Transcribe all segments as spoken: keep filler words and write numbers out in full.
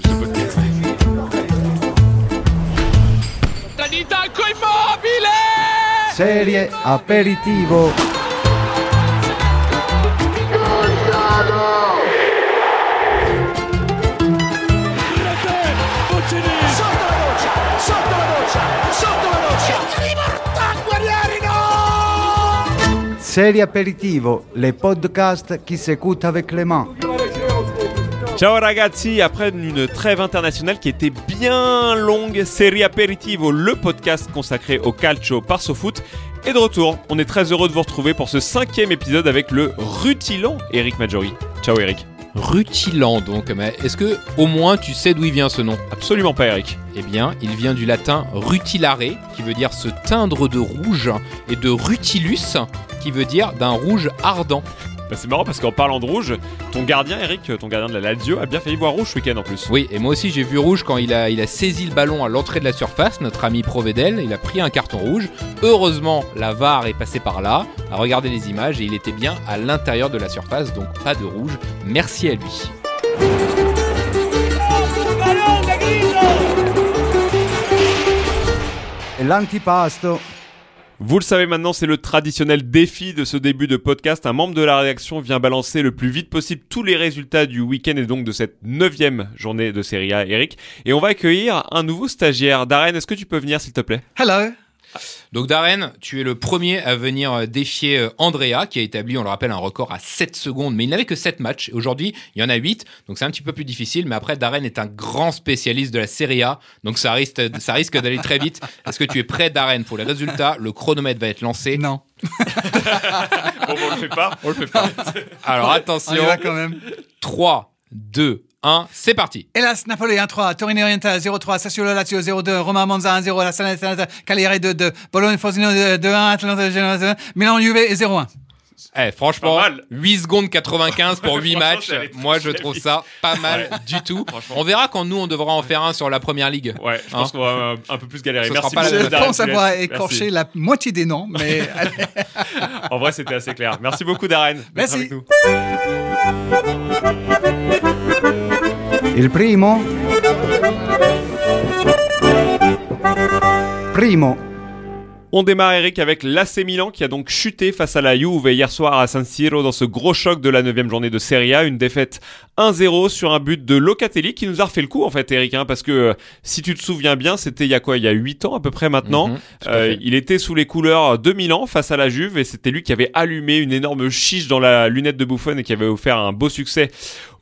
Tacco immobile! Serie Aperitivo. Serie Aperitivo, les podcasts qui s'écoutent avec les mains. Ciao ragazzi, après une trêve internationale qui était bien longue, Serie Aperitivo, le podcast consacré au calcio par SoFoot, est de retour. On est très heureux de vous retrouver pour ce cinquième épisode avec le rutilant Eric Maggiori. Ciao Eric. Rutilant donc, mais est-ce que au moins tu sais d'où il vient ce nom ? Absolument pas Eric. Eh bien, il vient du latin rutilare, qui veut dire se teindre de rouge, et de rutilus, qui veut dire d'un rouge ardent. C'est marrant parce qu'en parlant de rouge, ton gardien Eric, ton gardien de la Lazio, a bien failli voir rouge ce week-end en plus. Oui, et moi aussi j'ai vu rouge quand il a, il a saisi le ballon à l'entrée de la surface, notre ami Provedel, il a pris un carton rouge. Heureusement, la V A R est passée par là, a regardé les images et il était bien à l'intérieur de la surface, donc pas de rouge. Merci à lui. L'antipasto. Vous le savez maintenant, c'est le traditionnel défi de ce début de podcast. Un membre de la rédaction vient balancer le plus vite possible tous les résultats du week-end et donc de cette neuvième journée de Serie A, Eric. Et on va accueillir un nouveau stagiaire. Darren, est-ce que tu peux venir s'il te plaît ? Hello. Donc Darren, tu es le premier à venir défier Andrea qui a établi, on le rappelle, un record à sept secondes, mais il n'avait que sept matchs. Aujourd'hui, il y en a huit, donc c'est un petit peu plus difficile, mais après Darren est un grand spécialiste de la Serie A, donc ça risque, ça risque d'aller très vite. Est-ce que tu es prêt Darren pour les résultats ? Le chronomètre va être lancé. Non. Bon, on le fait pas, on le fait pas. Alors attention, on y va quand même. trois, deux, un, c'est parti. Hélas, Napoli un trois, Torino Oriental zéro trois, Sassuolo Lazio zéro deux, Roma Monza un zéro, La Salernitana Cagliari deux deux, Bologna Frosinone deux un, Atalanta Genoa deux un, Milan Juve zéro un. Eh, franchement, huit secondes quatre-vingt-quinze pour huit matchs. Moi, je trouve ça pas mal du tout. On verra quand nous, on devra en faire un sur la première ligue. Ouais, je hein pense qu'on va un peu plus galérer. Ça Merci beaucoup. Je pense avoir écorché la moitié des noms, mais. En vrai, c'était assez clair. Merci beaucoup, Darren. Merci. Avec nous. Il primo. Primo. On démarre Eric avec l'A C Milan qui a donc chuté face à la Juve hier soir à San Siro dans ce gros choc de la neuvième journée de Serie A, une défaite un zéro sur un but de Locatelli qui nous a refait le coup en fait Eric, hein, parce que euh, si tu te souviens bien, c'était il y a quoi, il y a huit ans à peu près maintenant, mm-hmm, euh, il était sous les couleurs de Milan face à la Juve et c'était lui qui avait allumé une énorme chiche dans la lunette de Buffon et qui avait offert un beau succès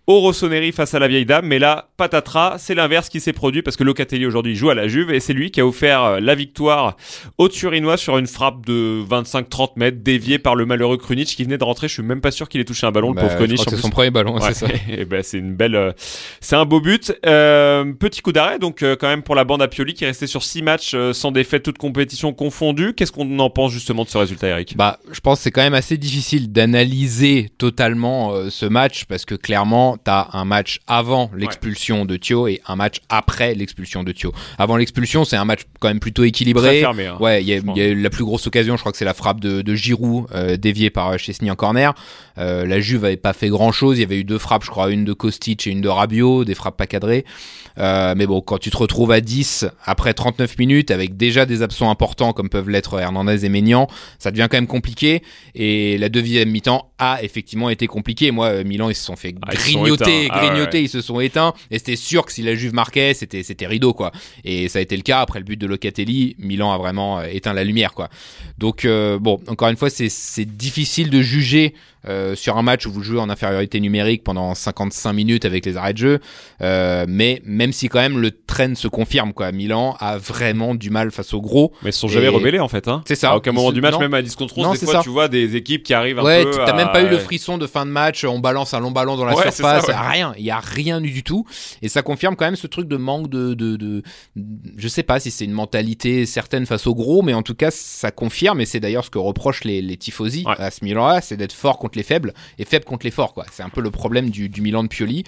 au Rossoneri face à la vieille dame, mais là, patatras, c'est l'inverse qui s'est produit parce que Locatelli aujourd'hui joue à la Juve et c'est lui qui a offert la victoire aux Turinois sur une frappe de vingt-cinq à trente mètres déviée par le malheureux Krunic qui venait de rentrer. Je suis même pas sûr qu'il ait touché un ballon, bah, le pauvre Krunic. Je crois que c'est son premier ballon, ouais, c'est ça. Et ben bah, c'est une belle, euh, c'est un beau but. Euh, petit coup d'arrêt donc euh, quand même pour la bande à Pioli qui est restée sur six matchs euh, sans défaite, toutes compétitions confondues. Qu'est-ce qu'on en pense justement de ce résultat, Eric ? Bah, je pense que c'est quand même assez difficile d'analyser totalement euh, ce match parce que clairement t'as un match avant l'expulsion ouais. de Thiot et un match après l'expulsion de Thiot. Avant l'expulsion, c'est un match quand même plutôt équilibré. Fermé, hein, ouais, il y, y a eu la plus grosse occasion, je crois que c'est la frappe de, de Giroud euh, déviée par Chesney en corner. Euh, la Juve avait pas fait grand chose. Il y avait eu deux frappes, je crois, une de Kostic et une de Rabiot, des frappes pas cadrées. Euh, mais bon, quand tu te retrouves à dix après trente-neuf minutes avec déjà des absents importants comme peuvent l'être Hernandez et Maignan, ça devient quand même compliqué. Et la deuxième mi-temps a effectivement été compliquée. Moi, Milan, ils se sont fait ah, griller. Grignotés, ah, grignotés, ouais. Ils se sont éteints et c'était sûr que si la Juve marquait, c'était, c'était rideau quoi. Et ça a été le cas après le but de Locatelli, Milan a vraiment éteint la lumière quoi. Donc euh, bon, encore une fois, c'est, c'est difficile de juger euh, sur un match où vous jouez en infériorité numérique pendant cinquante-cinq minutes avec les arrêts de jeu, euh, mais même si quand même le trend se confirme quoi, Milan a vraiment du mal face aux gros. Mais ils se sont jamais rebellés en fait, hein. C'est ça. À aucun moment se... du match, non. Même à dix contre onze, des fois ça. Tu vois des équipes qui arrivent un ouais, peu. Ouais, t'as à... même pas eu le frisson de fin de match. On balance un long ballon dans la ouais, surface. Pas, ça, ouais. Rien, il n'y a rien eu du tout et ça confirme quand même ce truc de manque de, de, de, de je sais pas si c'est une mentalité certaine face aux gros, mais en tout cas ça confirme et c'est d'ailleurs ce que reprochent les, les tifosi ouais. à ce Milan-là, c'est d'être fort contre contre les faibles et faible contre les forts, quoi. C'est un peu le problème du, du Milan de Pioli.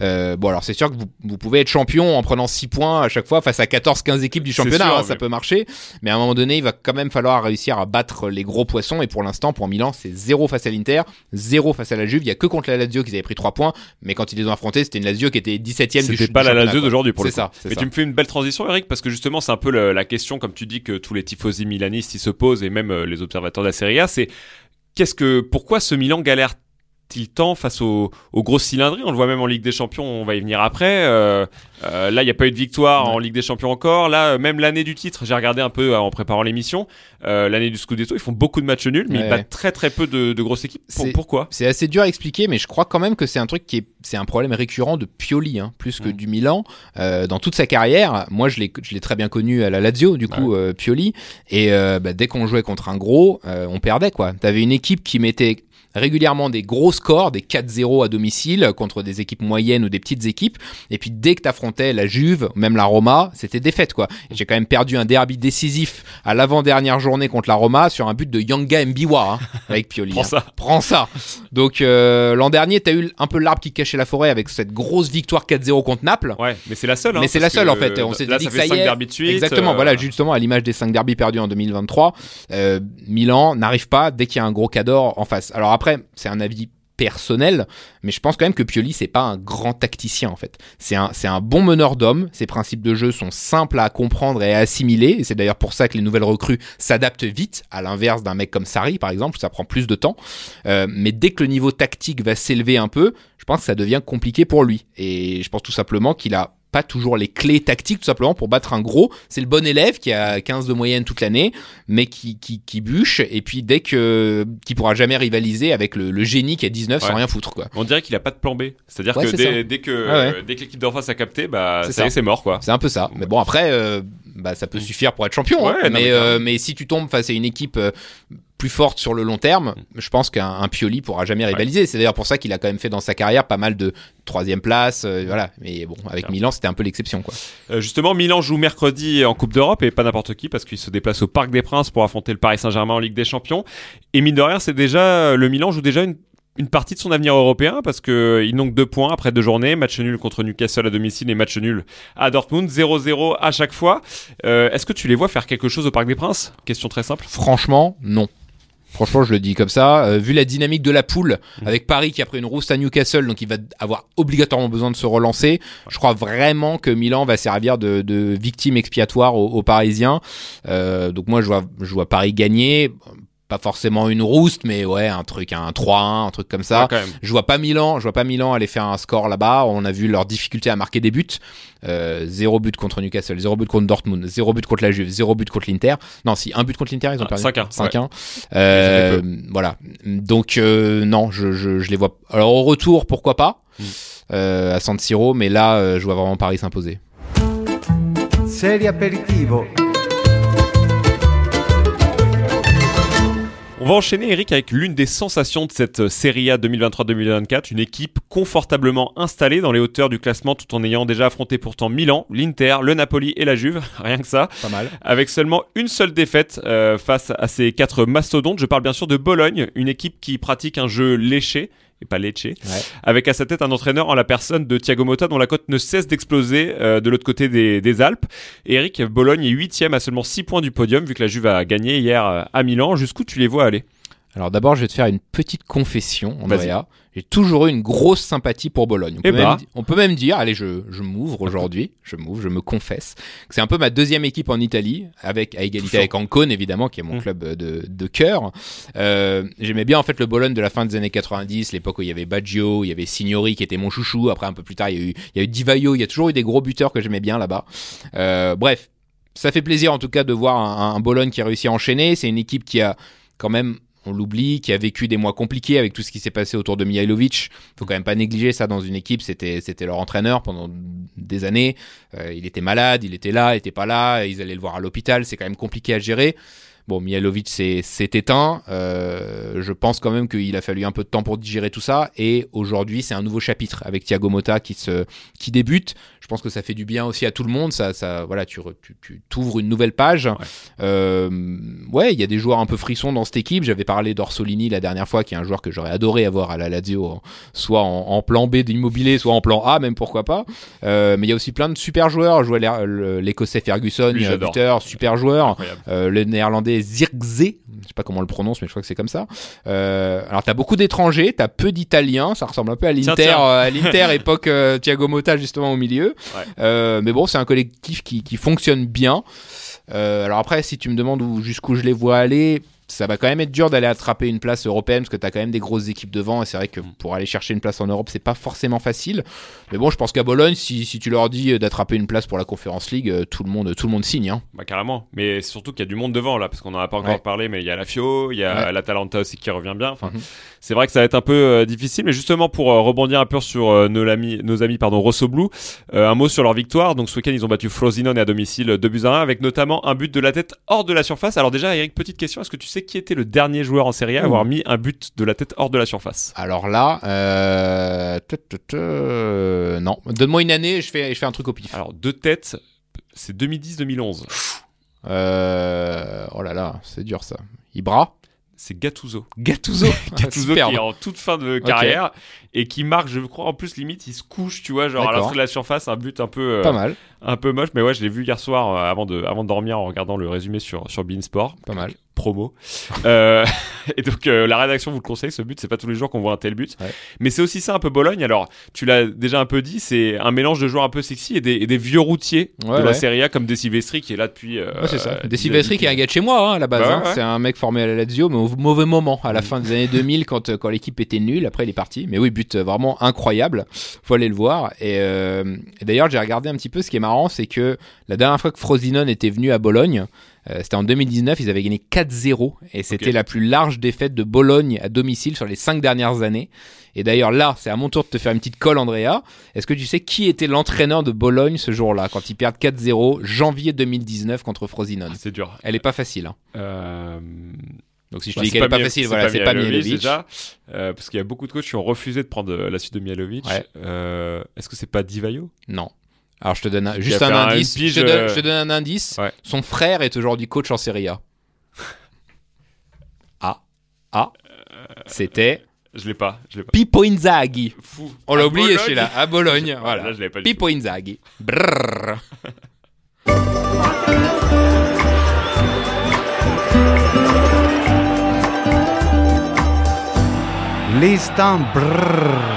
Euh, bon, alors c'est sûr que vous, vous pouvez être champion en prenant six points à chaque fois face à quatorze quinze équipes du championnat, sûr, hein, mais... ça peut marcher, mais à un moment donné il va quand même falloir réussir à battre les gros poissons, et pour l'instant pour Milan c'est zéro face à l'Inter, zéro face à la Juve. Il y a que contre la Lazio qu'ils avaient pris trois points, mais quand ils les ont affrontés c'était une Lazio qui était dix-septième du, du championnat. C'était pas la Lazio d'aujourd'hui pour le coup. C'est ça, c'est mais ça. Tu me fais une belle transition, Eric, parce que justement c'est un peu le, la question, comme tu dis, que tous les tifosi milanistes ils se posent, et même les observateurs de la Serie A, c'est qu'est-ce que, pourquoi ce Milan galère-t-il tant face aux, aux grosses cylindrées? On le voit même en Ligue des Champions, on va y venir après. Euh, euh, là, il n'y a pas eu de victoire ouais. en Ligue des Champions encore. Là, même l'année du titre, j'ai regardé un peu en préparant l'émission, euh, l'année du Scudetto, ils font beaucoup de matchs nuls, mais ouais. ils battent très très peu de, de grosses équipes. Pour, c'est, pourquoi? C'est assez dur à expliquer, mais je crois quand même que c'est un truc qui est, c'est un problème récurrent de Pioli, hein, plus que mmh. du Milan, euh, dans toute sa carrière. Moi, je l'ai, je l'ai très bien connu à la Lazio, du coup, ouais. euh, Pioli. Et euh, bah, dès qu'on jouait contre un gros, euh, on perdait, quoi. T'avais une équipe qui mettait régulièrement des gros scores, des quatre zéro à domicile contre des équipes moyennes ou des petites équipes, et puis dès que t'affrontais la Juve, même la Roma, c'était défaite, quoi. Et j'ai quand même perdu un derby décisif à l'avant-dernière journée contre la Roma sur un but de Yanga Mbiwa, hein, avec Pioli. Prends hein. ça. Prends ça. Donc euh, l'an dernier t'as eu un peu l'arbre qui cachait la forêt avec cette grosse victoire quatre zéro contre Naples. Ouais, mais c'est la seule. Hein, mais c'est la seule en fait. On s'est dit que ça y est. Suite, exactement. Euh... Voilà, justement à l'image des cinq derbys perdus en deux mille vingt-trois, euh, Milan n'arrive pas dès qu'il y a un gros cador en face. Alors après, Après, c'est un avis personnel, mais je pense quand même que Pioli c'est pas un grand tacticien en fait. C'est un, c'est un bon meneur d'hommes. Ses principes de jeu sont simples à comprendre et à assimiler. Et c'est d'ailleurs pour ça que les nouvelles recrues s'adaptent vite, à l'inverse d'un mec comme Sarri par exemple, où ça prend plus de temps. Euh, mais dès que le niveau tactique va s'élever un peu, je pense que ça devient compliqué pour lui. Et je pense tout simplement qu'il a pas toujours les clés tactiques tout simplement pour battre un gros. C'est le bon élève qui a quinze de moyenne toute l'année, mais qui qui, qui bûche, et puis dès que qui pourra jamais rivaliser avec le, le génie qui a dix-neuf ouais. sans rien foutre, quoi. On dirait qu'il a pas de plan B, c'est-à-dire ouais, que c'est dès, dès que ah ouais. dès que l'équipe d'en face a capté, bah c'est ça, ça. Est, c'est mort, quoi. C'est un peu ça. Mais bon après, euh, bah ça peut suffire pour être champion. Ouais, hein, non, mais mais, euh, mais si tu tombes face à une équipe euh, plus forte sur le long terme, je pense qu'un un Pioli pourra jamais rivaliser. Ouais. C'est d'ailleurs pour ça qu'il a quand même fait dans sa carrière pas mal de troisième place, euh, voilà. Mais bon, avec Milan, c'était un peu l'exception, quoi. Euh, justement, Milan joue mercredi en Coupe d'Europe, et pas n'importe qui, parce qu'il se déplace au Parc des Princes pour affronter le Paris Saint-Germain en Ligue des Champions. Et mine de rien, c'est déjà le Milan joue déjà une une partie de son avenir européen, parce que il manque deux points après deux journées, match nul contre Newcastle à domicile et match nul à Dortmund, zéro zéro à chaque fois. Euh, est-ce que tu les vois faire quelque chose au Parc des Princes? Question très simple. Franchement, non. Franchement, je le dis comme ça. Euh, vu la dynamique de la poule, mmh. avec Paris qui a pris une rouste à Newcastle, donc il va avoir obligatoirement besoin de se relancer, je crois vraiment que Milan va servir de, de victime expiatoire aux, aux Parisiens. Euh, donc moi, je vois, je vois Paris gagner. Pas forcément une rouste, mais ouais, un truc, un trois un, un truc comme ça. Ouais, je vois pas Milan, je vois pas Milan aller faire un score là-bas. On a vu leur difficulté à marquer des buts. Euh, zéro but contre Newcastle, zéro but contre Dortmund, zéro but contre la Juve, zéro but contre l'Inter. Non, si, un but contre l'Inter, ils ont ah, perdu. cinq un. cinq un. Ouais. Euh, voilà. Donc, euh, non, je, je, je les vois. Alors, au retour, pourquoi pas, mm. euh, à San Siro, mais là, euh, je vois vraiment Paris s'imposer. Serie Aperitivo. On va enchaîner, Eric, avec l'une des sensations de cette Serie A deux mille vingt-trois deux mille vingt-quatre, une équipe confortablement installée dans les hauteurs du classement tout en ayant déjà affronté pourtant Milan, l'Inter, le Napoli et la Juve, rien que ça. Pas mal. Avec seulement une seule défaite euh, face à ces quatre mastodontes. Je parle bien sûr de Bologne, une équipe qui pratique un jeu léché. Et pas Lecce, ouais. avec à sa tête un entraîneur en la personne de Thiago Motta, dont la cote ne cesse d'exploser euh, de l'autre côté des, des Alpes. Eric, Bologne est huitième à seulement six points du podium, vu que la Juve a gagné hier à Milan. Jusqu'où tu les vois aller? Alors d'abord, je vais te faire une petite confession, Andrea. J'ai toujours eu une grosse sympathie pour Bologne. On peut, bah. même, on peut même dire, allez, je, je m'ouvre aujourd'hui, je m'ouvre, je me confesse, que c'est un peu ma deuxième équipe en Italie, avec, à égalité toujours. Avec Ancône, évidemment, qui est mon mmh. club de, de cœur. Euh, j'aimais bien, en fait, le Bologne de la fin des années quatre-vingt-dix, l'époque où il y avait Baggio, il y avait Signori, qui était mon chouchou. Après, un peu plus tard, il y a eu, il y a eu Di Vaio. Il y a toujours eu des gros buteurs que j'aimais bien là-bas. Euh, bref, ça fait plaisir, en tout cas, de voir un, un Bologne qui a réussi à enchaîner. C'est une équipe qui a quand même... on l'oublie, qui a vécu des mois compliqués avec tout ce qui s'est passé autour de Mihailovic. Faut quand même pas négliger ça dans une équipe. C'était, c'était leur entraîneur pendant des années. Euh, il était malade, il était là, il était pas là. Ils allaient le voir à l'hôpital. C'est quand même compliqué à gérer. Bon, Mihailovic s'est, s'est éteint. Euh, je pense quand même qu'il a fallu un peu de temps pour digérer tout ça. Et aujourd'hui, c'est un nouveau chapitre avec Thiago Motta qui se, qui débute. je pense que ça fait du bien aussi à tout le monde. Ça, ça, voilà, tu, tu, tu t'ouvres une nouvelle page. Ouais, euh, ouais, il y a des joueurs un peu frissons dans cette équipe. J'avais parlé d'Orsolini la dernière fois, qui est un joueur que j'aurais adoré avoir à la Lazio, hein, soit en, en plan B d'Immobilier, soit en plan A, même, pourquoi pas. Euh, mais il y a aussi plein de super joueurs. Jouer l'Écossais Ferguson, buteur, super joueur. Euh, le Néerlandais Zirkzee, je sais pas comment on le prononce, mais je crois que c'est comme ça. Euh, alors t'as beaucoup d'étrangers, t'as peu d'Italiens, ça ressemble un peu à l'Inter, tiens, tiens. Euh, à l'Inter époque euh, Thiago Motta justement au milieu. Ouais. Euh, mais bon, c'est un collectif qui, qui fonctionne bien. Euh, alors après, si tu me demandes où, jusqu'où je les vois aller, ça va quand même être dur d'aller attraper une place européenne parce que t'as quand même des grosses équipes devant, et c'est vrai que pour aller chercher une place en Europe, c'est pas forcément facile. Mais bon, je pense qu'à Bologne, si, si tu leur dis d'attraper une place pour la Conference League, tout le monde, tout le monde signe, hein. Bah carrément. Mais c'est surtout qu'il y a du monde devant là, parce qu'on en a pas encore ouais. parlé, mais il y a la Fio, il y a ouais. l'Atalanta aussi qui revient bien. Enfin, mm-hmm. c'est vrai que ça va être un peu euh, difficile. Mais justement pour euh, rebondir un peu sur euh, nos amis, nos amis pardon, Rossoblu, euh, un mot sur leur victoire. Donc ce week-end, ils ont battu Frosinone à domicile deux buts à un, avec notamment un but de la tête hors de la surface. Alors déjà, Eric, petite question, est-ce que tu sais qui était le dernier joueur en Serie A à avoir mis un but de la tête hors de la surface? Alors là, euh... euh... non. Donne-moi une année, je fais, je fais un truc au pif. Alors, deux têtes, c'est deux mille dix deux mille onze. Euh... Oh là là, c'est dur ça. Ibra? C'est Gattuso. Gattuso, Gattuso qui est en toute fin de carrière, okay. et qui marque, je crois, en plus limite, il se couche, tu vois, genre D'accord. à la, la surface, un but un peu, euh, pas mal. Un peu moche. Mais ouais, je l'ai vu hier soir euh, avant, de, avant de dormir en regardant le résumé sur, sur Beansport. Pas mal. Promo. euh, et donc euh, la rédaction vous le conseille, ce but, c'est pas tous les jours qu'on voit un tel but. Ouais. Mais c'est aussi ça un peu Bologne. Alors tu l'as déjà un peu dit, c'est un mélange de joueurs un peu sexy et des, et des vieux routiers ouais, de ouais. la Serie A, comme De Silvestri qui est là depuis. Euh, ouais, c'est ça. De Silvestri qui est un gars de chez moi hein, à la base. Bah, hein. ouais. C'est un mec formé à la Lazio, mais au mauvais moment, à la fin des années deux mille, quand quand l'équipe était nulle. Après il est parti. Mais oui, but vraiment incroyable. Faut aller le voir. Et, euh, et d'ailleurs j'ai regardé un petit peu. Ce qui est marrant, c'est que la dernière fois que Frosinone était venu à Bologne. Euh, c'était en deux mille dix-neuf, ils avaient gagné quatre zéro et c'était okay. la plus large défaite de Bologne à domicile sur les cinq dernières années. Et d'ailleurs là, c'est à mon tour de te faire une petite colle, Andrea. Est-ce que tu sais qui était l'entraîneur de Bologne ce jour-là quand ils perdent quatre zéro janvier deux mille dix-neuf contre Frosinone? Ah, c'est dur. Elle est pas facile. Hein. Euh... Donc si je bah, te dis qu'elle n'est pas facile, c'est voilà, pas c'est pas Mihailovic. Déjà, euh, parce qu'il y a beaucoup de coachs qui ont refusé de prendre la suite de Mihailovic. Ouais. Euh, est-ce que c'est pas Di Vaio? Non. Alors je te donne un, juste un indice. Un pige, je, te donne, je te donne un indice. Ouais. Son frère est aujourd'hui coach en Serie A. Ah, ah, c'était. Je l'ai pas, je l'ai pas. Pippo Inzaghi. Fou. On à l'a oublié chez là, à Bologne. Voilà. Là, je l'avais pas Pippo du tout. Inzaghi. Brrr. L'instant brrr.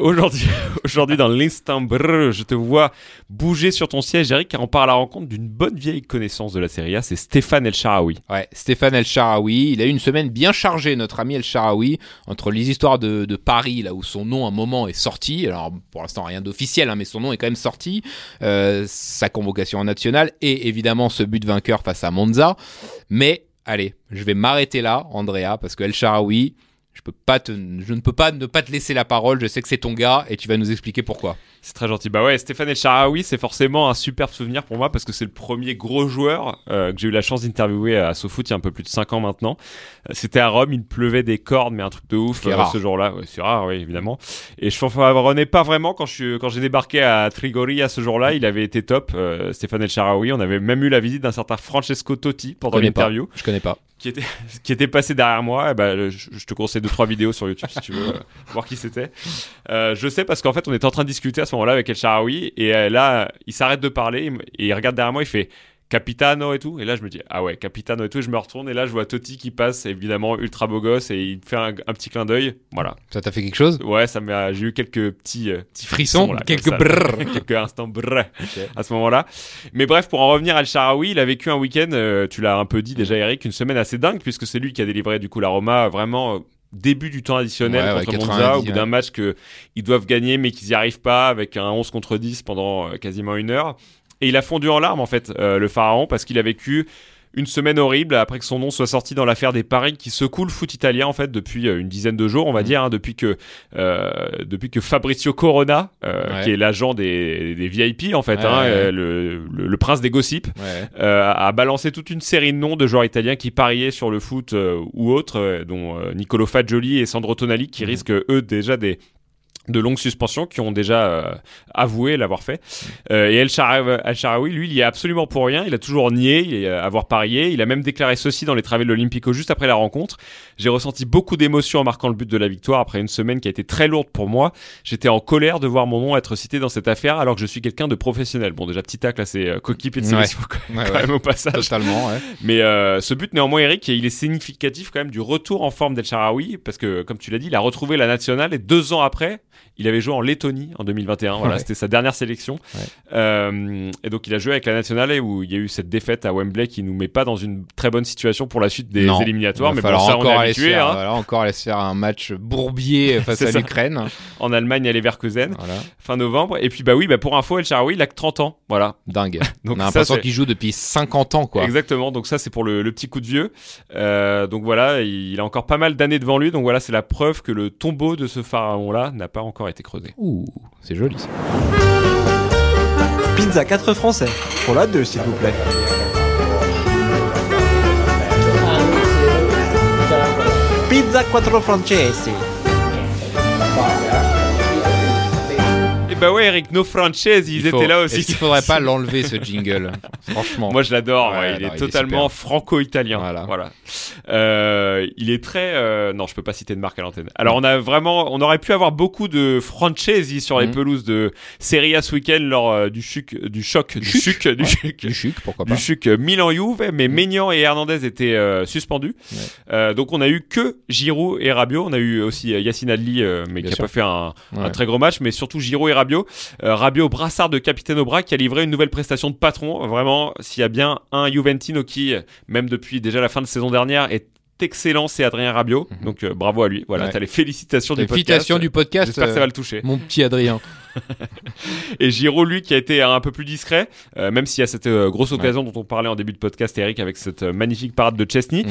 Aujourd'hui, aujourd'hui dans l'instant brrr, je te vois bouger sur ton siège, Eric, car on part à la rencontre d'une bonne vieille connaissance de la Serie A, c'est Stephan El Shaarawy. Ouais, Stephan El Shaarawy, il a eu une semaine bien chargée, notre ami El Shaarawy, entre les histoires de, de Paris, là où son nom à un moment est sorti, alors pour l'instant rien d'officiel, hein, mais son nom est quand même sorti, euh, sa convocation en nationale et évidemment ce but vainqueur face à Monza. Mais allez, je vais m'arrêter là, Andrea, parce que El Shaarawy... Je, peux pas te, je ne peux pas ne pas te laisser la parole, je sais que c'est ton gars et tu vas nous expliquer pourquoi. C'est très gentil. Bah ouais, Stephan El Shaarawy, c'est forcément un superbe souvenir pour moi parce que c'est le premier gros joueur euh, que j'ai eu la chance d'interviewer à SoFoot il y a un peu plus de cinq ans maintenant. C'était à Rome, il pleuvait des cordes, mais un truc de ouf euh, ce jour-là. Ouais, c'est rare, oui, évidemment. Et je ne favoronnais pas vraiment quand, je, quand j'ai débarqué à Trigoria ce jour-là. Il avait été top, euh, Stephan El Shaarawy. On avait même eu la visite d'un certain Francesco Totti pendant l'interview. Pas. Je ne connais pas. Qui était, qui était passé derrière moi, et bah, je, je te conseille deux trois vidéos sur YouTube si tu veux euh, voir qui c'était. Euh, je sais parce qu'en fait on était en train de discuter à ce moment-là avec El Shaarawy et euh, là il s'arrête de parler et il regarde derrière moi, il fait Capitano et tout, et là je me dis ah ouais Capitano et tout, et je me retourne et là je vois Totti qui passe, évidemment ultra beau gosse, et il fait un, un petit clin d'œil, voilà. Ça t'a fait quelque chose? Ouais, ça m'a, j'ai eu quelques petits euh, petits frissons, là, quelques brrr, quelques instants brrr okay. à ce moment-là. Mais bref, pour en revenir à El Shaarawy, il a vécu un week-end, euh, tu l'as un peu dit déjà Eric, une semaine assez dingue puisque c'est lui qui a délivré du coup la Roma vraiment. Euh, Début du temps additionnel ouais, contre ouais, Monza, au bout d'un ouais. match que ils doivent gagner mais qu'ils n'y arrivent pas, avec un onze contre dix pendant quasiment une heure. Et il a fondu en larmes en fait, euh, le pharaon, parce qu'il a vécu une semaine horrible après que son nom soit sorti dans l'affaire des paris qui secoue le foot italien en fait depuis une dizaine de jours, on va mmh. dire, hein, depuis que euh, depuis que Fabrizio Corona, euh, ouais. qui est l'agent des, des V I P en fait, ouais, hein, ouais. Euh, le, le, le prince des gossips, ouais. euh, a balancé toute une série de noms de joueurs italiens qui pariaient sur le foot euh, ou autres, euh, dont euh, Niccolò Fagioli et Sandro Tonali, qui mmh. risquent eux déjà des de longues suspensions qui ont déjà euh, avoué l'avoir fait. Euh, et El Shaarawy, lui, il y est absolument pour rien. Il a toujours nié il a, avoir parié. Il a même déclaré ceci dans les travées de l'Olympico juste après la rencontre. J'ai ressenti beaucoup d'émotion en marquant le but de la victoire après une semaine qui a été très lourde pour moi. J'étais en colère de voir mon nom être cité dans cette affaire alors que je suis quelqu'un de professionnel. Bon, déjà, petit tacle, c'est euh, coquille pied de sélection ouais, quand, ouais, quand ouais, même au passage. Totalement, ouais. Mais euh, ce but, néanmoins, Eric, il est significatif quand même du retour en forme d'El Shaarawy parce que, comme tu l'as dit, il a retrouvé la nationale et deux ans après, il avait joué en Lettonie en deux mille vingt et un, voilà, ouais. C'était sa dernière sélection. Ouais. Euh, et donc il a joué avec la nationale où il y a eu cette défaite à Wembley qui nous met pas dans une très bonne situation pour la suite des non. éliminatoires. Mais bon, ça on est habitué. Hein. Voilà, encore aller se faire un match bourbier face à ça. l'Ukraine. En Allemagne à Leverkusen, voilà. Fin novembre. Et puis bah oui, bah pour info, El Shaarawy il a que trente ans, voilà. Dingue. Donc, on a l'impression qu'il joue depuis cinquante ans, quoi. Exactement. Donc ça c'est pour le, le petit coup de vieux. Euh, donc voilà, il, il a encore pas mal d'années devant lui. Donc voilà, c'est la preuve que le tombeau de ce pharaon là n'a pas encore été creusé. Ouh, c'est joli ça. Pizza quatre français. Pour la deux, s'il vous plaît. Pizza quatre francesi. Bah ouais, Eric, nos Franceses, ils faut, étaient là aussi. Est-ce qu'il faudrait pas l'enlever ce jingle? Franchement. Moi, je l'adore. Ouais, ouais, il non, est il totalement est franco-italien. Voilà. voilà. Euh, il est très. Euh... Non, je peux pas citer de marque à l'antenne. Alors, on a vraiment, on aurait pu avoir beaucoup de Franceses sur les mmh. pelouses de Serie A ce week-end lors euh, du chuc, du choc, du chuc, du chuc, du chuc, pourquoi pas, du chuc Milan-Juve. Mais Maignan et Hernandez étaient euh, suspendus. Ouais. Euh, donc, on a eu que Giroud et Rabiot. On a eu aussi euh, Yacine Adli, euh, mais Bien qui sûr. a pas fait un, ouais. un très gros match. Mais surtout Giroud et Rabiot. Rabiot, euh, Rabiot brassard de capitaine au bras qui a livré une nouvelle prestation de patron. Vraiment, s'il y a bien un Juventino qui, même depuis déjà la fin de saison dernière, est excellent, c'est Adrien Rabiot. Mmh. Donc euh, bravo à lui. Voilà, ouais. T'as les félicitations les du podcast. Félicitations du podcast. J'espère euh, que ça va le toucher. Mon petit Adrien. Et Giroud, lui, qui a été un peu plus discret, euh, même s'il y a cette euh, grosse occasion ouais. dont on parlait en début de podcast, Eric, avec cette euh, magnifique parade de Chesney. Mmh.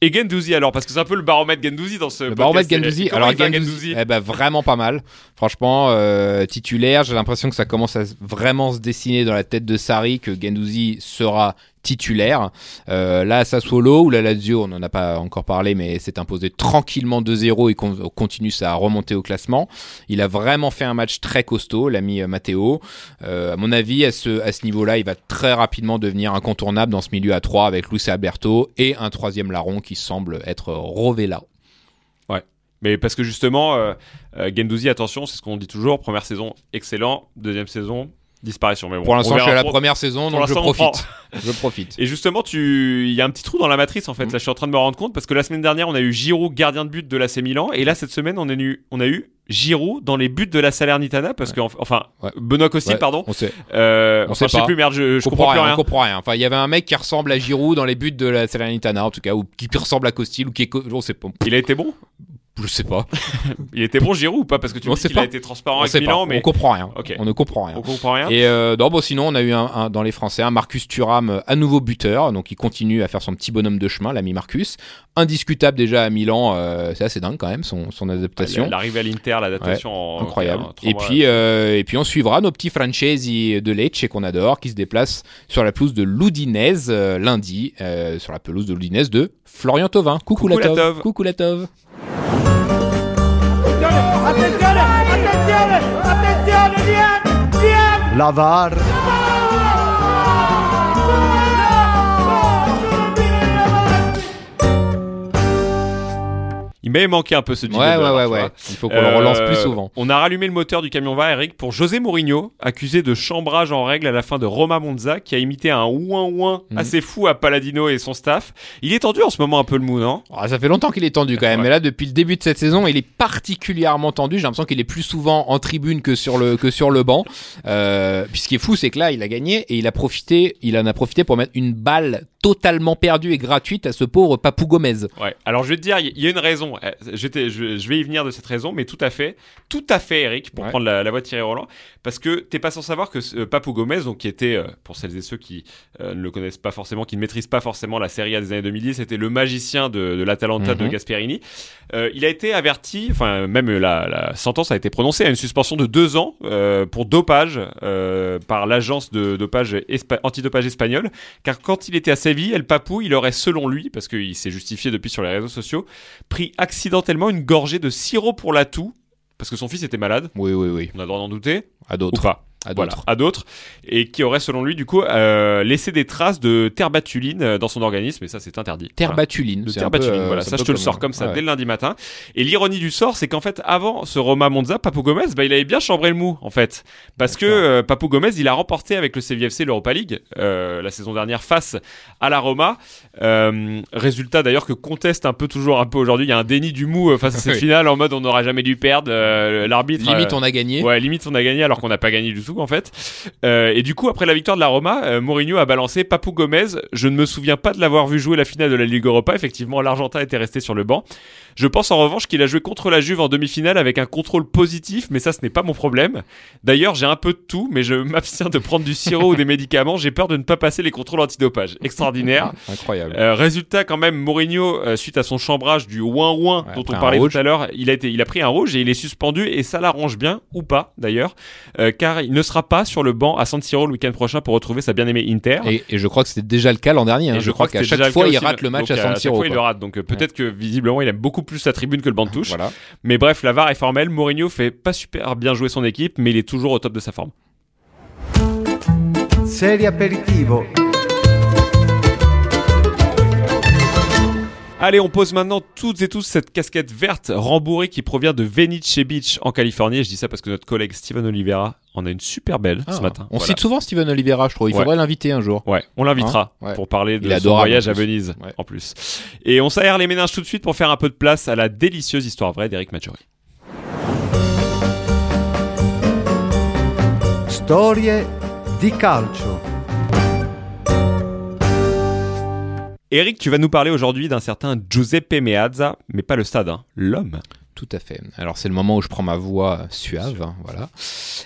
Et Guendouzi alors, parce que c'est un peu le baromètre Guendouzi dans ce le podcast. Le baromètre Guendouzi, alors Guendouzi, eh ben, vraiment pas mal. Franchement, euh, titulaire, j'ai l'impression que ça commence à vraiment se dessiner dans la tête de Sarri que Guendouzi sera titulaire. Euh, là, à Sassuolo ou la Lazio, on n'en a pas encore parlé, mais s'est imposé tranquillement deux zéro et con- continue sa remontée au classement. Il a vraiment fait un match très costaud, l'ami euh, Matteo. Euh, à mon avis, à ce, à ce niveau-là, il va très rapidement devenir incontournable dans ce milieu à trois avec Luis Alberto et un troisième larron qui semble être Rovella. Ouais, mais parce que justement, euh, euh, Guendouzi, attention, c'est ce qu'on dit toujours, première saison, excellent, deuxième saison, disparition. Mais bon, pour l'instant, je suis à la pro... première saison, donc je profite. je profite. Et justement, tu, il y a un petit trou dans la matrice, en fait. Mmh. Là, je suis en train de me rendre compte parce que la semaine dernière, on a eu Giroud, gardien de but de l'A C Milan, et là, cette semaine, on a eu, on a eu Giroud dans les buts de la Salernitana, parce ouais. que, enfin, ouais. Benoît Costil, ouais. pardon. On sait. Euh, on enfin, sait je sais plus, merde, je, je comprends, comprends plus rien. rien. On comprend rien. Enfin, il y avait un mec qui ressemble à Giroud dans les buts de la Salernitana, en tout cas, ou qui ressemble à Costil, ou qui est, on sait pas. Il a été bon? Je sais pas. Il était bon Giroud ou pas? Parce que tu me dis qu'il pas. a été transparent on avec Milan, pas. mais on comprend rien. Okay. On ne comprend rien. On comprend rien. Et euh, non, bon, sinon on a eu un, un dans les Français, un Marcus Thuram à nouveau buteur, donc il continue à faire son petit bonhomme de chemin, l'ami Marcus. Indiscutable déjà à Milan, euh, c'est assez dingue quand même son son adaptation. Ah, l'arrivée à l'Inter, l'adaptation ouais, en, incroyable. En, en, en, et puis euh, et puis on suivra nos petits Francesi de Lecce qu'on adore, qui se déplacent sur la pelouse de l'Udinese euh, lundi, euh, sur la pelouse de l'Udinese de Florian Thauvin. Coucou, Coucou la Tov. Coucou la Tov. Attenzione, attenzione, attenzione, Diane, Diane. La V A R. Il m'avait manqué un peu ce jingle. Ouais, ouais, ouais, ouais. Il faut qu'on euh, le relance plus souvent. On a rallumé le moteur du camion V A R, Eric, pour José Mourinho, accusé de chambrage en règle à la fin de Roma Monza, qui a imité un ouin-ouin mm-hmm. assez fou à Palladino et son staff. Il est tendu en ce moment un peu le mou, non? Oh, ça fait longtemps qu'il est tendu quand même. Ouais. Mais là, depuis le début de cette saison, il est particulièrement tendu. J'ai l'impression qu'il est plus souvent en tribune que sur le, que sur le banc. Euh, puis ce qui est fou, c'est que là, il a gagné et il a profité, il en a profité pour mettre une balle totalement perdue et gratuite à ce pauvre Papu Gómez. Ouais. Alors, je vais te dire, il y a une raison. J'étais, je, je vais y venir de cette raison, mais tout à fait, tout à fait, Eric, pour ouais. prendre la, la voix de Thierry Roland, parce que t'es pas sans savoir que euh, Papu Gómez, donc qui était, euh, pour celles et ceux qui euh, ne le connaissent pas forcément, qui ne maîtrisent pas forcément la Serie A des années deux mille dix, c'était le magicien de, de l'Atalanta mm-hmm. de Gasperini. Euh, il a été averti, enfin même la, la sentence a été prononcée à une suspension de deux ans euh, pour dopage euh, par l'agence de dopage espa- antidopage espagnole, car quand il était à Séville, El Papu, il aurait, selon lui, parce qu'il s'est justifié depuis sur les réseaux sociaux, pris accidentellement une gorgée de sirop pour la toux parce que son fils était malade. Oui, oui, oui. On a le droit d'en douter. À d'autres. Ou pas. À d'autres. Voilà, à d'autres. Et qui aurait, selon lui, du coup, euh, laissé des traces de terbatuline dans son organisme. Et ça, c'est interdit. Terbatuline. Voilà. De terbatuline. Peu, voilà. Ça, je te le sors comme ça ouais. dès le lundi matin. Et l'ironie du sort, c'est qu'en fait, avant ce Roma Monza, Papu Gómez, bah, il avait bien chambré le mou, en fait. Parce que euh, Papu Gómez, il a remporté avec le C V F C l'Europa League, euh, la saison dernière face à la Roma. Euh, résultat d'ailleurs que conteste un peu toujours, un peu aujourd'hui. Il y a un déni du mou face à cette oui. finale en mode on n'aura jamais dû perdre. Euh, l'arbitre. Limite, euh, on a gagné. Ouais, limite, on a gagné alors qu'on n'a pas gagné du tout. En fait, euh, et du coup après la victoire de la Roma, euh, Mourinho a balancé Papu Gómez. Je ne me souviens pas de l'avoir vu jouer la finale de la Ligue Europa. Effectivement, l'Argentin était resté sur le banc. Je pense en revanche qu'il a joué contre la Juve en demi-finale avec un contrôle positif, mais ça ce n'est pas mon problème. D'ailleurs, j'ai un peu de tout, mais je m'abstiens de prendre du sirop ou des médicaments. J'ai peur de ne pas passer les contrôles antidopage. Extraordinaire, incroyable. Euh, résultat quand même, Mourinho euh, suite à son chambrage du ouin-ouin ouais, dont on parlait tout à l'heure, il a été, il a pris un rouge et il est suspendu et ça l'arrange bien ou pas d'ailleurs, euh, car il ne sera pas sur le banc à San Siro le week-end prochain pour retrouver sa bien-aimée Inter. Et, et je crois que c'était déjà le cas l'an dernier. Hein. Je, je crois, crois qu'à chaque fois, il rate le match à San Siro. À chaque fois, quoi. Il le rate. Donc euh, peut-être ouais. que visiblement, il aime beaucoup plus sa tribune que le banc de touche. Voilà. Mais bref, la V A R est formelle. Mourinho fait pas super bien jouer son équipe, mais il est toujours au top de sa forme. Serie Aperitivo. Allez, on pose maintenant toutes et tous cette casquette verte rembourrée qui provient de Venice Beach en Californie. Et je dis ça parce que notre collègue Steven Oliveira en a une super belle ah, ce matin. On voilà. cite souvent Steven Oliveira, je trouve. Il ouais. faudrait l'inviter un jour. Ouais, on l'invitera hein ouais. pour parler de son voyage à Venise ouais. en plus. Et on s'aère les méninges tout de suite pour faire un peu de place à la délicieuse histoire vraie d'Éric Maggiori. Storie di calcio. Eric, tu vas nous parler aujourd'hui d'un certain Giuseppe Meazza, mais pas le stade, hein, l'homme. Tout à fait. Alors c'est le moment où je prends ma voix suave, hein, voilà.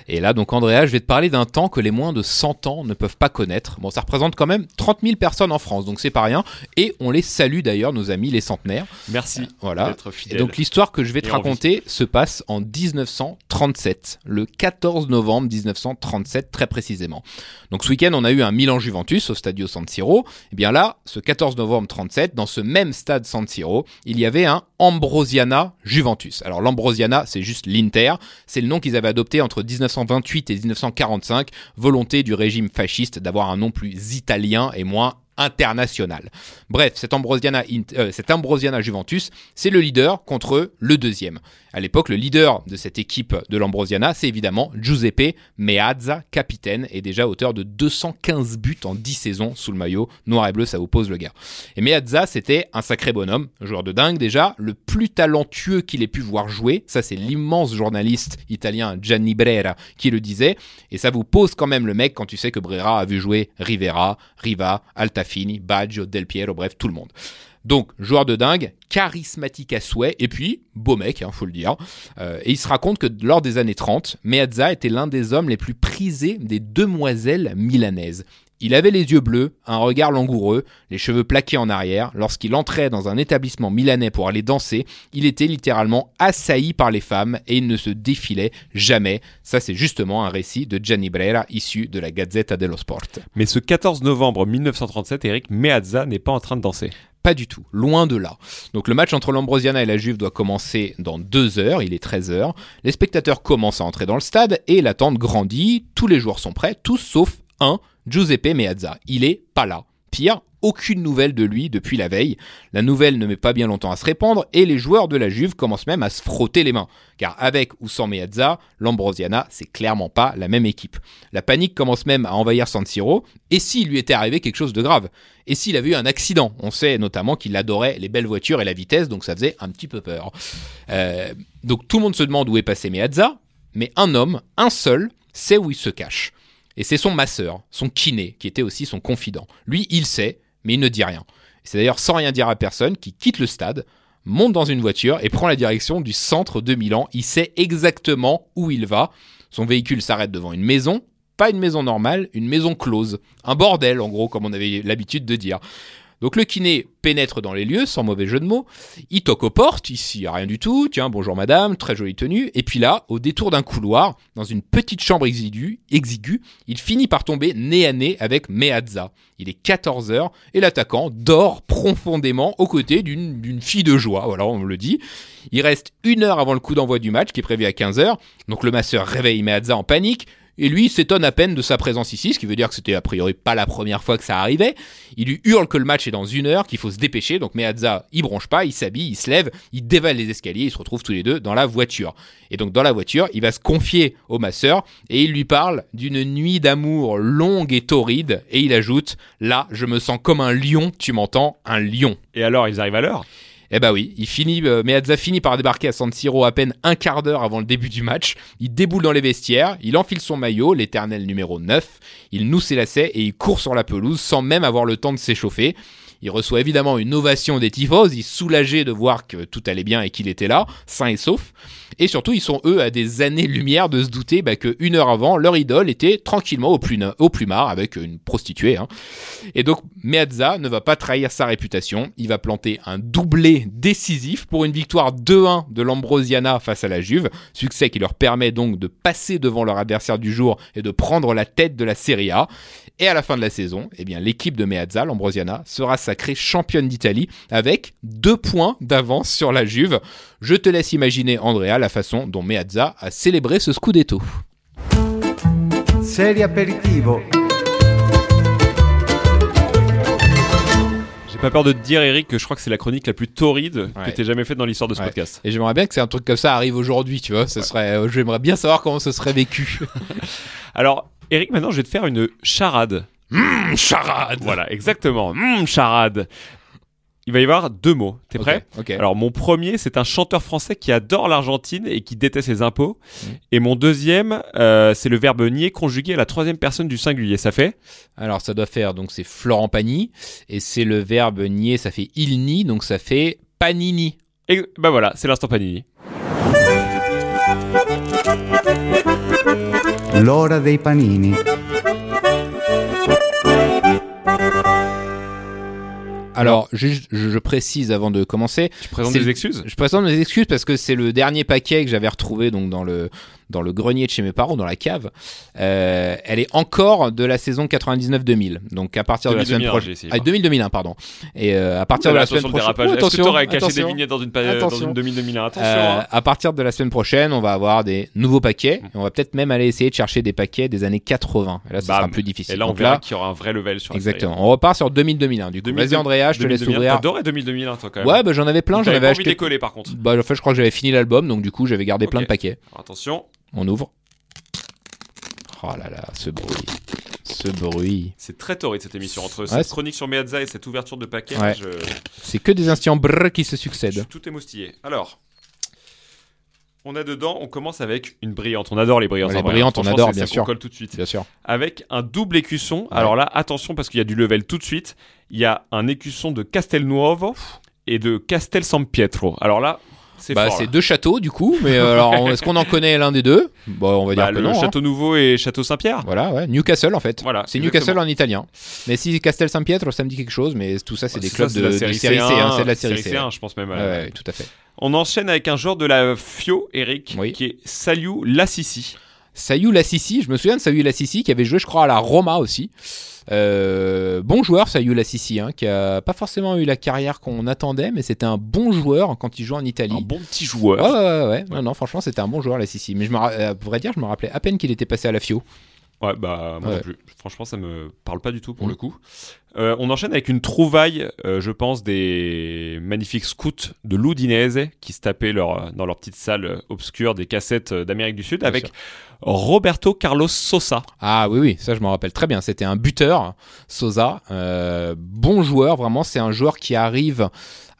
Et là donc Andrea, je vais te parler d'un temps que les moins de cent ans ne peuvent pas connaître. Bon, ça représente quand même trente mille personnes en France, donc c'est pas rien. Et on les salue d'ailleurs, nos amis les centenaires. Merci. Euh, voilà. D'être fidèle. Et donc l'histoire que je vais te et raconter se passe en dix-neuf cent trente-sept, le quatorze novembre dix-neuf cent trente-sept très précisément. Donc ce week-end, on a eu un Milan-Juventus au Stadio San Siro. Et bien là, ce quatorze novembre trente-sept, dans ce même stade San Siro, il y avait un Ambrosiana-Juventus. Alors l'Ambrosiana, c'est juste l'Inter, c'est le nom qu'ils avaient adopté entre dix-neuf cent vingt-huit et dix-neuf cent quarante-cinq, volonté du régime fasciste d'avoir un nom plus italien et moins international. Bref, cet Ambrosiana, euh, cet Ambrosiana Juventus, c'est le leader contre le deuxième. À l'époque, le leader de cette équipe de l'Ambrosiana, c'est évidemment Giuseppe Meazza, capitaine et déjà auteur de deux cent quinze buts en dix saisons sous le maillot noir et bleu, ça vous pose le gars. Et Meazza, c'était un sacré bonhomme, joueur de dingue déjà, le plus talentueux qu'il ait pu voir jouer, ça c'est l'immense journaliste italien Gianni Brera qui le disait, et ça vous pose quand même le mec quand tu sais que Brera a vu jouer Rivera, Riva, Altafini, Fini, Baggio, Del Piero, bref, tout le monde. Donc, joueur de dingue, charismatique à souhait, et puis, beau mec, hein, faut le dire. Euh, et il se raconte que lors des années trente, Meazza était l'un des hommes les plus prisés des demoiselles milanaises. Il avait les yeux bleus, un regard langoureux, les cheveux plaqués en arrière. Lorsqu'il entrait dans un établissement milanais pour aller danser, il était littéralement assailli par les femmes et il ne se défilait jamais. Ça, c'est justement un récit de Gianni Brera, issu de la Gazzetta dello Sport. Mais ce quatorze novembre mille neuf cent trente-sept, Eric, Meazza n'est pas en train de danser. Pas du tout, loin de là. Donc le match entre l'Ambrosiana et la Juve doit commencer dans deux heures, il est treize heures. Les spectateurs commencent à entrer dans le stade et l'attente grandit. Tous les joueurs sont prêts, tous sauf un, Giuseppe Meazza. Il est pas là. Pire, aucune nouvelle de lui depuis la veille. La nouvelle ne met pas bien longtemps à se répandre et les joueurs de la Juve commencent même à se frotter les mains. Car avec ou sans Meazza, l'Ambrosiana, c'est clairement pas la même équipe. La panique commence même à envahir San Siro. Et s'il lui était arrivé quelque chose de grave ? Et s'il avait eu un accident ? On sait notamment qu'il adorait les belles voitures et la vitesse, donc ça faisait un petit peu peur. Euh, donc tout le monde se demande où est passé Meazza, mais un homme, un seul, sait où il se cache. Et c'est son masseur, son kiné, qui était aussi son confident. Lui, il sait, mais il ne dit rien. C'est d'ailleurs sans rien dire à personne qu'il quitte le stade, monte dans une voiture et prend la direction du centre de Milan. Il sait exactement où il va. Son véhicule s'arrête devant une maison, pas une maison normale, une maison close. Un bordel, en gros, comme on avait l'habitude de dire. Donc le kiné pénètre dans les lieux, sans mauvais jeu de mots, il toque aux portes, ici rien du tout, tiens bonjour madame, très jolie tenue, et puis là, au détour d'un couloir, dans une petite chambre exiguë, exiguë il finit par tomber nez à nez avec Meazza. Il est quatorze heures et l'attaquant dort profondément aux côtés d'une, d'une fille de joie, voilà on le dit. Il reste une heure avant le coup d'envoi du match qui est prévu à quinze heures, donc le masseur réveille Meazza en panique, et lui s'étonne à peine de sa présence ici, ce qui veut dire que c'était a priori pas la première fois que ça arrivait. Il lui hurle que le match est dans une heure, qu'il faut se dépêcher, donc Meazza, il bronche pas, il s'habille, il se lève, il dévale les escaliers, ils se retrouvent tous les deux dans la voiture. Et donc dans la voiture, il va se confier au masseur, et il lui parle d'une nuit d'amour longue et torride, et il ajoute « Là, je me sens comme un lion, tu m'entends, un lion ». Et alors, ils arrivent à l'heure ? Eh ben oui, il finit, euh, Meazza finit par débarquer à San Siro à peine un quart d'heure avant le début du match. Il déboule dans les vestiaires, il enfile son maillot, l'éternel numéro neuf. Il noue ses lacets et il court sur la pelouse sans même avoir le temps de s'échauffer. Il reçoit évidemment une ovation des tifosi, soulagés de voir que tout allait bien et qu'il était là, sain et sauf. Et surtout, ils sont eux à des années-lumière de se douter bah, qu'une heure avant, leur idole était tranquillement au, pluna, au plumard avec une prostituée. Hein. Et donc, Meazza ne va pas trahir sa réputation. Il va planter un doublé décisif pour une victoire deux un de l'Ambrosiana face à la Juve. Succès qui leur permet donc de passer devant leur adversaire du jour et de prendre la tête de la Serie A. Et à la fin de la saison, eh bien, l'équipe de Meazza, l'Ambrosiana, sera sacrée championne d'Italie avec deux points d'avance sur la Juve. Je te laisse imaginer, Andrea, la façon dont Meazza a célébré ce scudetto. Serie Aperitivo. Pas peur de te dire, Eric, que je crois que c'est la chronique la plus torride ouais. que t'aies jamais faite dans l'histoire de ce ouais. podcast. Et j'aimerais bien que c'est un truc comme ça arrive aujourd'hui, tu vois. Ça ouais. serait, j'aimerais bien savoir comment ce serait vécu. Alors, Eric, maintenant, je vais te faire une charade. Mmh, charade. Voilà, exactement. Mmh, charade. Il va y avoir deux mots. T'es prêt ? Okay, okay. Alors, mon premier, c'est un chanteur français qui adore l'Argentine et qui déteste les impôts. Mmh. Et mon deuxième, euh, c'est le verbe nier conjugué à la troisième personne du singulier. Ça fait ? Alors, ça doit faire, donc c'est Florent Pagny. Et c'est le verbe nier, ça fait il nie, donc ça fait Panini. Et ben voilà, c'est l'instant Panini. L'ora dei Panini. Alors, je, je, je précise avant de commencer. Tu présentes des excuses ? Je présente des excuses parce que c'est le dernier paquet que j'avais retrouvé donc dans le dans le grenier de chez mes parents, dans la cave. Euh, elle est encore de la saison quatre-vingt-dix-neuf deux mille. Donc à partir de la semaine prochaine. Ah, deux mille deux mille un, pardon. Et euh, à partir Ouh, de la semaine prochaine. Oh, attention, est-ce que t'aurais caché des vignettes dans une pa- dans une deux mille deux mille un. Attention. Euh, hein. À partir de la semaine prochaine, on va avoir des nouveaux paquets. Et on va peut-être même aller essayer de chercher des paquets des années quatre-vingts. Et là, ça Bam. sera plus difficile. Et là, on donc, verra là, qu'il y aura un vrai level sur. Exactement. La on repart sur deux mille deux mille un. Du coup, vas-y, Andrea. Je te laisse ouvrir. T'adorais deux mille deux mille un, toi, quand même. Ouais, bah, j'en avais plein. J'en avais acheté. J'ai envie de décoller, par contre. Bah, en fait, je crois que j'avais fini l'album, donc du coup, j'avais gardé plein de paquets. Attention. On ouvre. Oh là là, ce bruit. Ce bruit. C'est très torride cette émission. Entre ouais, cette c'est... chronique sur Meazza et cette ouverture de paquet. Ouais. Je... C'est que des instants brrr qui se succèdent. Je suis tout émoustillé. Alors, on a dedans, on commence avec une brillante. On adore les brillantes. Ouais, les brillantes, on adore, bien sûr. On colle tout de suite. Bien sûr. Avec un double écusson. Ouais. Alors là, attention parce qu'il y a du level tout de suite. Il y a un écusson de Castelnuovo et de Castel San Pietro. Alors là... C'est, bah, fort, c'est deux châteaux du coup, mais euh, alors est-ce qu'on en connaît l'un des deux ? Bon, on va bah, dire que le non, Château hein. Nouveau et Château Saint-Pierre. Voilà, ouais, Newcastle en fait. Voilà, c'est exactement. Newcastle en italien. Mais si Castel Saint-Pietro, ça me dit quelque chose, mais tout ça c'est bah, des c'est clubs ça, c'est de, la série de série C, hein, c'est de la série C. C un, je pense même. Euh, ouais, ouais, tout à fait. On enchaîne avec un joueur de la F I O, Eric, oui. qui est Saliou Lassissi. Saliou Lassissi, je me souviens de Saliou Lassissi qui avait joué, je crois, à la Roma aussi. Euh, bon joueur Saliou Lassissi hein, qui a pas forcément eu la carrière qu'on attendait, mais c'était un bon joueur quand il jouait en Italie. Un bon petit joueur. Ouais ouais ouais. ouais. Non non, franchement c'était un bon joueur Lassissi. Mais je me, à vrai dire, je me rappelais à peine qu'il était passé à la F I O. Ouais bah moi ouais. non plus. Franchement ça me parle pas du tout pour mmh. le coup. Euh, on enchaîne avec une trouvaille, euh, je pense, des magnifiques scouts de l'Udinese qui se tapaient leur, dans leur petite salle obscure des cassettes d'Amérique du Sud bien avec sûr. Roberto Carlos Sosa. Ah oui, oui, ça je m'en rappelle très bien. C'était un buteur, Sosa. Euh, bon joueur, vraiment. C'est un joueur qui arrive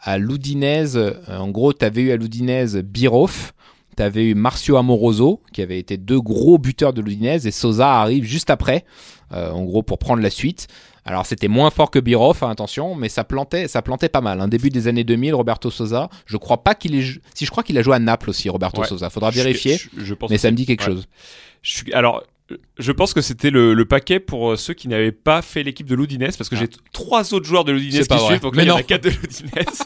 à l'Udinese. En gros, tu avais eu à l'Udinese Biroff. Tu avais eu Marcio Amoroso, qui avait été deux gros buteurs de l'Udinese, et Sosa arrive juste après, euh, en gros, pour prendre la suite. Alors, c'était moins fort que Biroff, hein, attention, mais ça plantait, ça plantait pas mal. Hein. Début des années deux mille, Roberto Sosa, je crois pas qu'il est... Si, je crois qu'il a joué à Naples aussi, Roberto ouais. Sosa. Faudra je, vérifier, je, je pense mais ça me dit quelque ouais. chose. Je suis... Alors... Je pense que c'était le, le paquet pour ceux qui n'avaient pas fait l'équipe de l'Udinese, parce que ah. j'ai trois autres joueurs de l'Udinese qui suivent, donc là il y en a quatre de l'Udinese.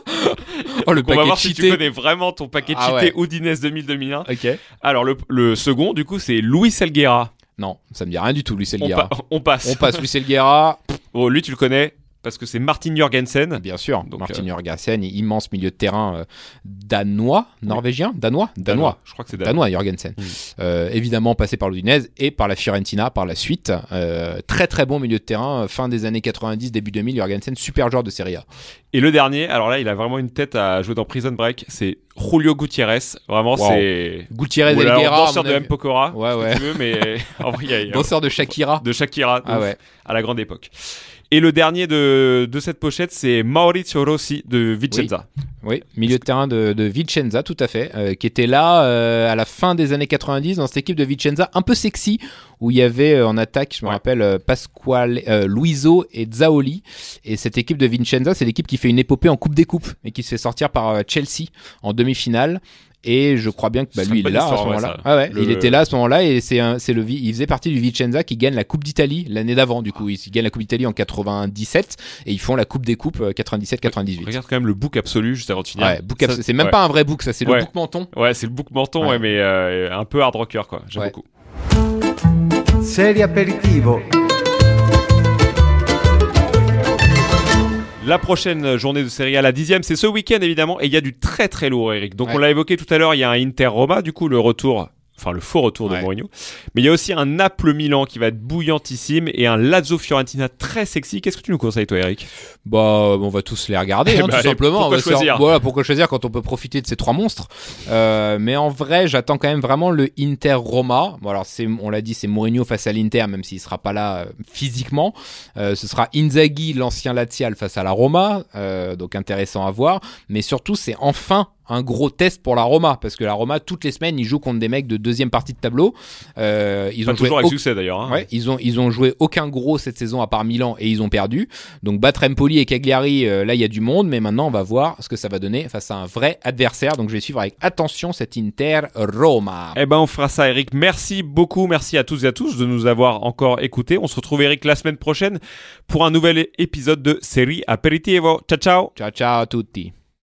Oh, le on va voir cheaté. Si tu connais vraiment ton paquet ah, cheaté ouais. Udinese deux mille deux mille un. Okay. Alors le, le second du coup c'est Luis Elguera. Non, ça me dit rien du tout, Luis Elguera. On, pa- on passe. On passe Luis Elguera. Oh, lui tu le connais parce que c'est Martin Jorgensen. Bien sûr, donc, Martin euh... Jorgensen, immense milieu de terrain euh, danois, norvégien, danois, danois, danois, je crois que c'est danois, danois Jorgensen. Mmh. Euh, évidemment passé par l'Udinese et par la Fiorentina par la suite. Euh, très très bon milieu de terrain, fin des années quatre-vingt-dix, début deux mille, Jorgensen, super joueur de Serie A. Et le dernier, alors là, il a vraiment une tête à jouer dans Prison Break, c'est Julio Gutiérrez. Vraiment, wow. c'est... Gutiérrez voilà, Elguera. Danseur de M. Pokora, ouais, ouais. si tu veux, mais... en vrai, y a, y a... Danseur de Shakira. De Shakira, ah, ouais. à la grande époque. Et le dernier de, de cette pochette, c'est Maurizio Rossi de Vicenza. Oui, oui, milieu de terrain de, de Vicenza, tout à fait, euh, qui était là euh, à la fin des années quatre-vingt-dix dans cette équipe de Vicenza un peu sexy, où il y avait euh, en attaque, je me ouais. rappelle, euh, Pasquale, euh, Luiso et Zaoli. Et cette équipe de Vicenza, c'est l'équipe qui fait une épopée en Coupe des Coupes et qui se fait sortir par euh, Chelsea en demi-finale. Et je crois bien que bah, lui il est là à ce moment-là. Ah ouais, le... il était là à ce moment-là et c'est un, c'est le, il faisait partie du Vicenza qui gagne la Coupe d'Italie l'année d'avant. Du coup, ils gagnent la Coupe d'Italie en quatre-vingt-dix-sept et ils font la Coupe des Coupes quatre-vingt-dix-sept quatre-vingt-dix-huit. Regarde quand même le book absolu juste avant de finir. Ouais, book abs- ça, c'est même ouais. pas un vrai book, ça c'est ouais. le book menton. Ouais, c'est le book menton, ouais, ouais mais euh, un peu hard rocker quoi. J'aime ouais. beaucoup. Serie Aperitivo. La prochaine journée de Serie A, la dixième, c'est ce week-end évidemment, et il y a du très très lourd, Eric. Donc ouais. on l'a évoqué tout à l'heure, il y a un Inter-Roma, du coup le retour, enfin le faux retour de ouais. Mourinho. Mais il y a aussi un Naples-Milan qui va être bouillantissime et un Lazio-Fiorentina très sexy. Qu'est-ce que tu nous conseilles toi, Eric ? Bah, on va tous les regarder, hein, bah, tout allez, simplement. Pourquoi on va choisir ? Voilà, pourquoi choisir quand on peut profiter de ces trois monstres ? euh, Mais en vrai, j'attends quand même vraiment le Inter-Roma. Bon, alors c'est, on l'a dit, c'est Mourinho face à l'Inter, même s'il sera pas là euh, physiquement. Euh, ce sera Inzaghi, l'ancien Lazial, face à la Roma, euh, donc intéressant à voir. Mais surtout, c'est enfin un gros test pour la Roma, parce que la Roma toutes les semaines ils jouent contre des mecs de deuxième partie de tableau. Euh, ils ont pas toujours avec au... succès d'ailleurs. Hein. Ouais, ils ont ils ont joué aucun gros cette saison à part Milan et ils ont perdu. Donc battre Empoli et Cagliari, euh, là il y a du monde, mais maintenant on va voir ce que ça va donner face à un vrai adversaire. Donc je vais suivre avec attention cet Inter Roma. Eh ben on fera ça, Eric. Merci beaucoup, merci à tous et à tous de nous avoir encore écoutés. On se retrouve, Eric, la semaine prochaine pour un nouvel épisode de Serie Aperitivo. Ciao ciao. Ciao ciao à tutti.